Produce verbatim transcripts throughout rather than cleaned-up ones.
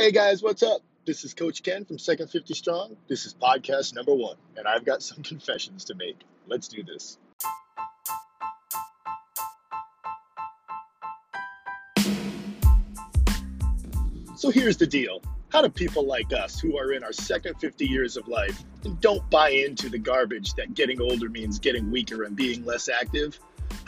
Hey guys, what's up? This is Coach Ken from Second fifty Strong. This is podcast number one, and I've got some confessions to make. Let's do this. So here's the deal. How do people like us who are in our second fifty years of life and don't buy into the garbage that getting older means getting weaker and being less active?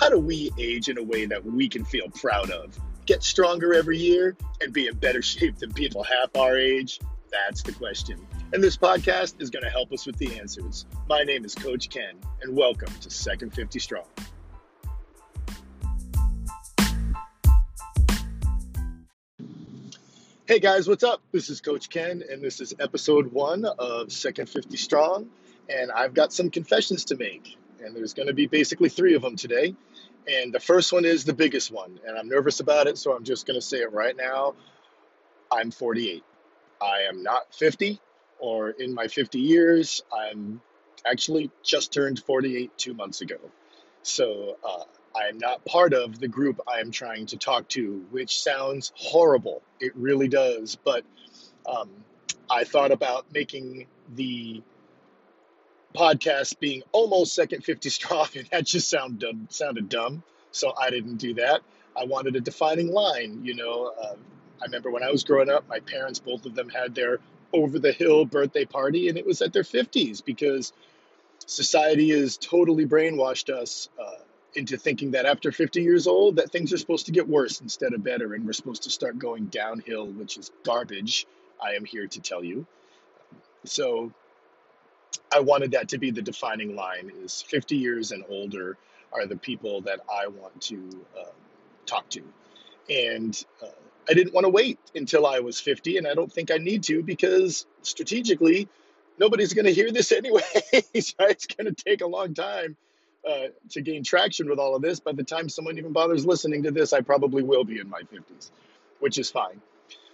How do we age in a way that we can feel proud of? Get stronger every year and be in better shape than people half our age? That's the question. And this podcast is going to help us with the answers. My name is Coach Ken, and welcome to Second fifty Strong. Hey guys, what's up? This is Coach Ken, and this is episode one of Second fifty Strong, and I've got some confessions to make. And there's going to be basically three of them today. And the first one is the biggest one, and I'm nervous about it, so I'm just going to say it right now. I'm forty-eight. I am not fifty or in my fifty years. I'm actually just turned forty-eight two months ago. So uh, I'm not part of the group I'm trying to talk to, which sounds horrible. It really does. But um, I thought about making the podcast being almost Second fifty Strong, and that just sound dumb, sounded dumb, so I didn't do that. I wanted a defining line, you know. Uh, I remember when I was growing up, my parents, both of them, had their over-the-hill birthday party, and it was at their fifties because society has totally brainwashed us uh, into thinking that after fifty years old, that things are supposed to get worse instead of better, and we're supposed to start going downhill, which is garbage, I am here to tell you. So I wanted that to be the defining line, is fifty years and older are the people that I want to uh, talk to. And uh, I didn't want to wait until I was fifty, and I don't think I need to, because strategically, nobody's going to hear this anyway. It's going to take a long time uh, to gain traction with all of this. By the time someone even bothers listening to this, I probably will be in my fifties, which is fine.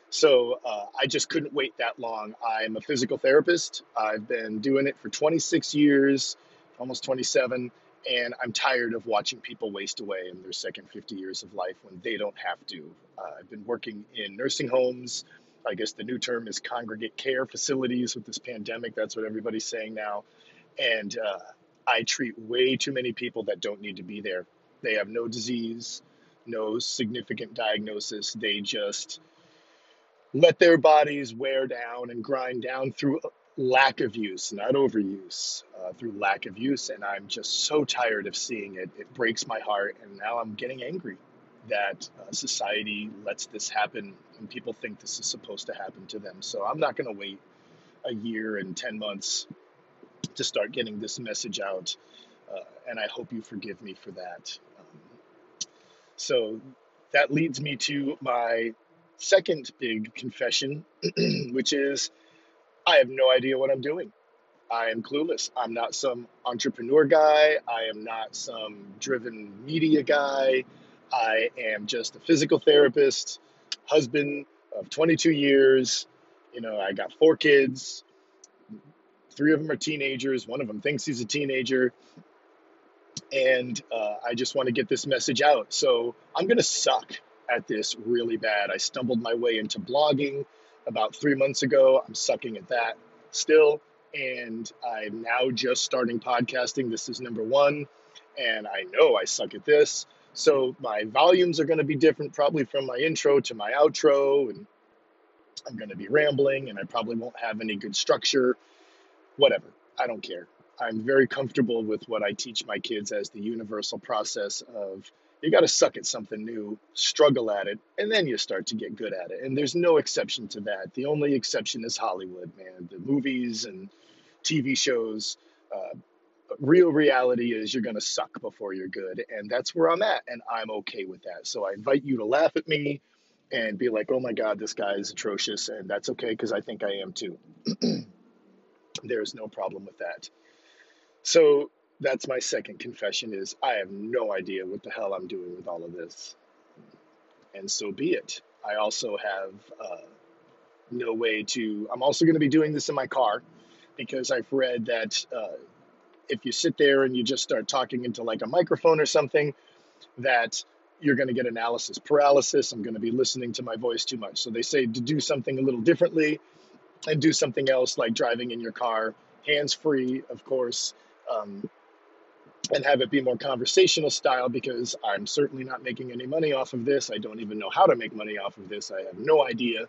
So uh, I just couldn't wait that long. I'm a physical therapist. I've been doing it for twenty-six years, almost twenty-seven, and I'm tired of watching people waste away in their second fifty years of life when they don't have to. Uh, I've been working in nursing homes. I guess the new term is congregate care facilities with this pandemic. That's what everybody's saying now. And uh, I treat way too many people that don't need to be there. They have no disease, no significant diagnosis. They just let their bodies wear down and grind down through lack of use, not overuse, uh, through lack of use. And I'm just so tired of seeing it. It breaks my heart. And now I'm getting angry that uh, society lets this happen and people think this is supposed to happen to them. So I'm not going to wait a year and ten months to start getting this message out. Uh, and I hope you forgive me for that. Um, so that leads me to my second big confession, which is I have no idea what I'm doing. I am clueless. I'm not some entrepreneur guy. I am not some driven media guy. I am just a physical therapist, husband of twenty-two years. You know, I got four kids. Three of them are teenagers. One of them thinks he's a teenager. And uh, I just want to get this message out. So I'm going to suck at this really bad. I stumbled my way into blogging about three months ago. I'm sucking at that still. And I'm now just starting podcasting. This is number one. And I know I suck at this. So my volumes are going to be different, probably from my intro to my outro. And I'm going to be rambling, and I probably won't have any good structure. Whatever. I don't care. I'm very comfortable with what I teach my kids as the universal process of you got to suck at something new, struggle at it, and then you start to get good at it. And there's no exception to that. The only exception is Hollywood, man. The movies and T V shows. Uh, real reality is you're going to suck before you're good. And that's where I'm at. And I'm okay with that. So I invite you to laugh at me and be like, oh my God, this guy is atrocious. And that's okay, because I think I am too. There's no problem with that. So that's my second confession, is I have no idea what the hell I'm doing with all of this. And so be it. I also have uh, no way to, I'm also going to be doing this in my car, because I've read that uh, if you sit there and you just start talking into like a microphone or something, that you're going to get analysis paralysis. I'm going to be listening to my voice too much. So they say to do something a little differently and do something else, like driving in your car, hands-free, of course, um, and have it be more conversational style, because I'm certainly not making any money off of this. I don't even know how to make money off of this. I have no idea.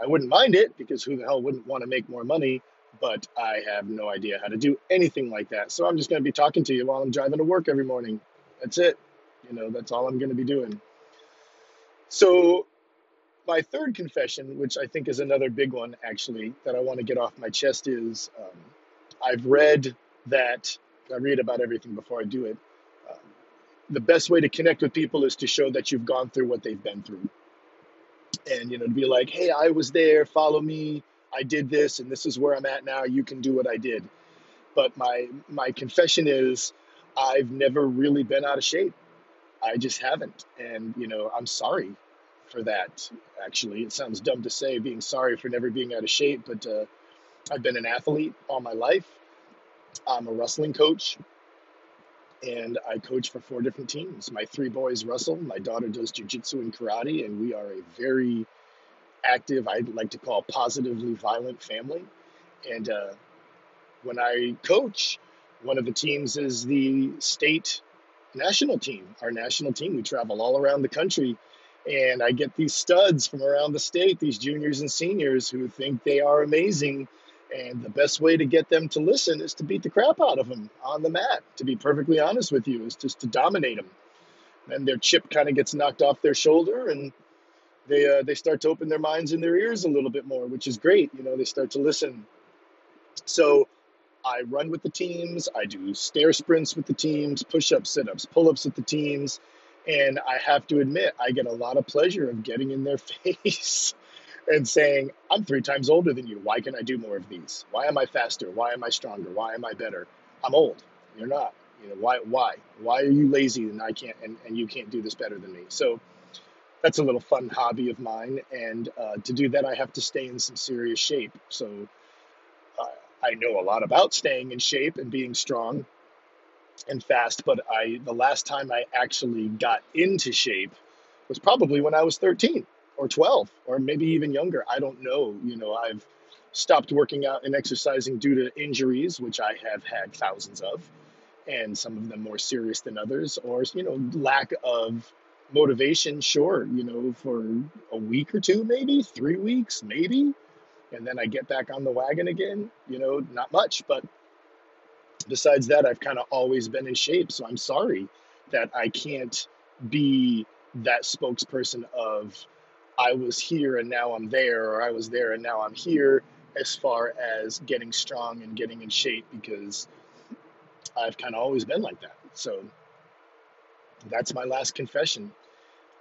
I wouldn't mind it, because who the hell wouldn't want to make more money, but I have no idea how to do anything like that. So I'm just going to be talking to you while I'm driving to work every morning. That's it. You know, that's all I'm going to be doing. So my third confession, which I think is another big one, actually, that I want to get off my chest is um, I've read that, I read about everything before I do it. Uh, the best way to connect with people is to show that you've gone through what they've been through. And, you know, to be like, hey, I was there, follow me, I did this, and this is where I'm at now, you can do what I did. But my my confession is I've never really been out of shape. I just haven't. And, you know, I'm sorry for that, actually. It sounds dumb to say, being sorry for never being out of shape, but uh, I've been an athlete all my life. I'm a wrestling coach, and I coach for four different teams. My three boys wrestle. My daughter does jiu-jitsu and karate, and we are a very active, I'd like to call positively violent family. And uh, when I coach, one of the teams is the state national team, our national team. We travel all around the country, and I get these studs from around the state, these juniors and seniors who think they are amazing. And the best way to get them to listen is to beat the crap out of them on the mat, to be perfectly honest with you, is just to dominate them. And their chip kind of gets knocked off their shoulder, and they uh, they start to open their minds and their ears a little bit more, which is great. You know, they start to listen. So I run with the teams. I do stair sprints with the teams, push-ups, sit-ups, pull-ups with the teams. And I have to admit, I get a lot of pleasure of getting in their face and saying, I'm three times older than you. Why can I do more of these? Why am I faster? Why am I stronger? Why am I better? I'm old. You're not. You know, why why? Why are you lazy and I can't and, and you can't do this better than me? So that's a little fun hobby of mine. And uh, to do that, I have to stay in some serious shape. So uh, I know a lot about staying in shape and being strong and fast, but I the last time I actually got into shape was probably when I was thirteen. Or twelve, or maybe even younger. I don't know. You know, I've stopped working out and exercising due to injuries, which I have had thousands of, and some of them more serious than others, or, you know, lack of motivation, sure, you know, for a week or two, maybe three weeks, maybe. And then I get back on the wagon again, you know, not much. But besides that, I've kind of always been in shape. So I'm sorry that I can't be that spokesperson of, I was here and now I'm there, or I was there and now I'm here, as far as getting strong and getting in shape, because I've kind of always been like that. So that's my last confession.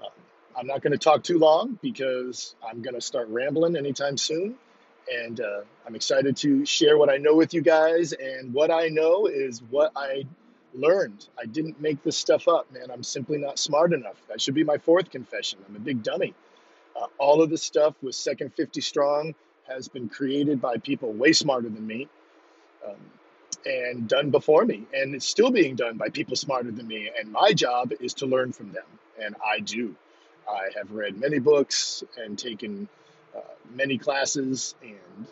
Um, I'm not going to talk too long because I'm going to start rambling anytime soon. And uh, I'm excited to share what I know with you guys. And what I know is what I learned. I didn't make this stuff up, man. I'm simply not smart enough. That should be my fourth confession. I'm a big dummy. Uh, all of this stuff with Second fifty Strong has been created by people way smarter than me, um, and done before me. And it's still being done by people smarter than me. And my job is to learn from them. And I do. I have read many books and taken uh, many classes, and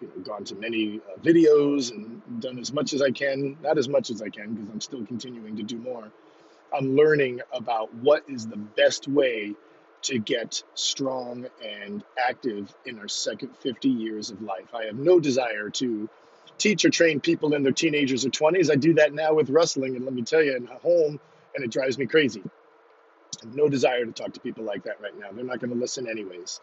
you know, gone to many uh, videos and done as much as I can. Not as much as I can, because I'm still continuing to do more. I'm learning about what is the best way to get strong and active in our second fifty years of life. I have no desire to teach or train people in their teenagers or twenties. I do that now with wrestling, and let me tell you, I'm home, and it drives me crazy. I have no desire to talk to people like that right now. They're not going to listen anyways.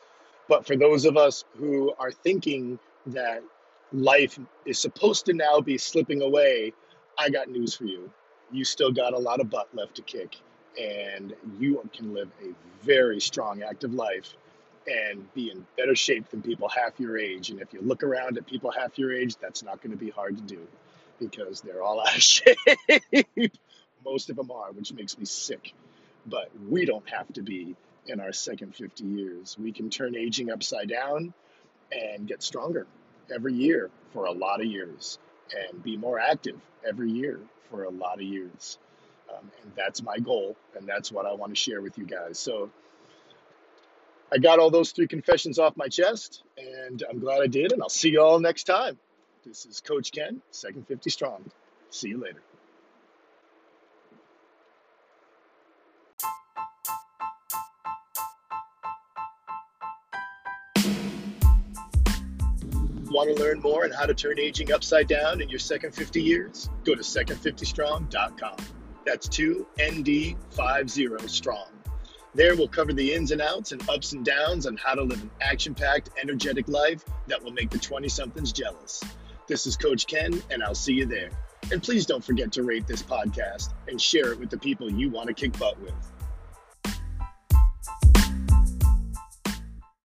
But for those of us who are thinking that life is supposed to now be slipping away, I got news for you. You still got a lot of butt left to kick. And you can live a very strong, active life and be in better shape than people half your age. And if you look around at people half your age, that's not going to be hard to do, because they're all out of shape. Most of them are, which makes me sick. But we don't have to be in our second fifty years. We can turn aging upside down and get stronger every year for a lot of years, and be more active every year for a lot of years. Um, and that's my goal, and that's what I want to share with you guys. So I got all those three confessions off my chest, and I'm glad I did, and I'll see you all next time. This is Coach Ken, Second fifty Strong. See you later. Want to learn more on how to turn aging upside down in your second fifty years? Go to second fifty strong dot com. That's two N D fifty strong. There we'll cover the ins and outs and ups and downs on how to live an action-packed, energetic life that will make the twenty-somethings jealous. This is Coach Ken, and I'll see you there. And please don't forget to rate this podcast and share it with the people you want to kick butt with.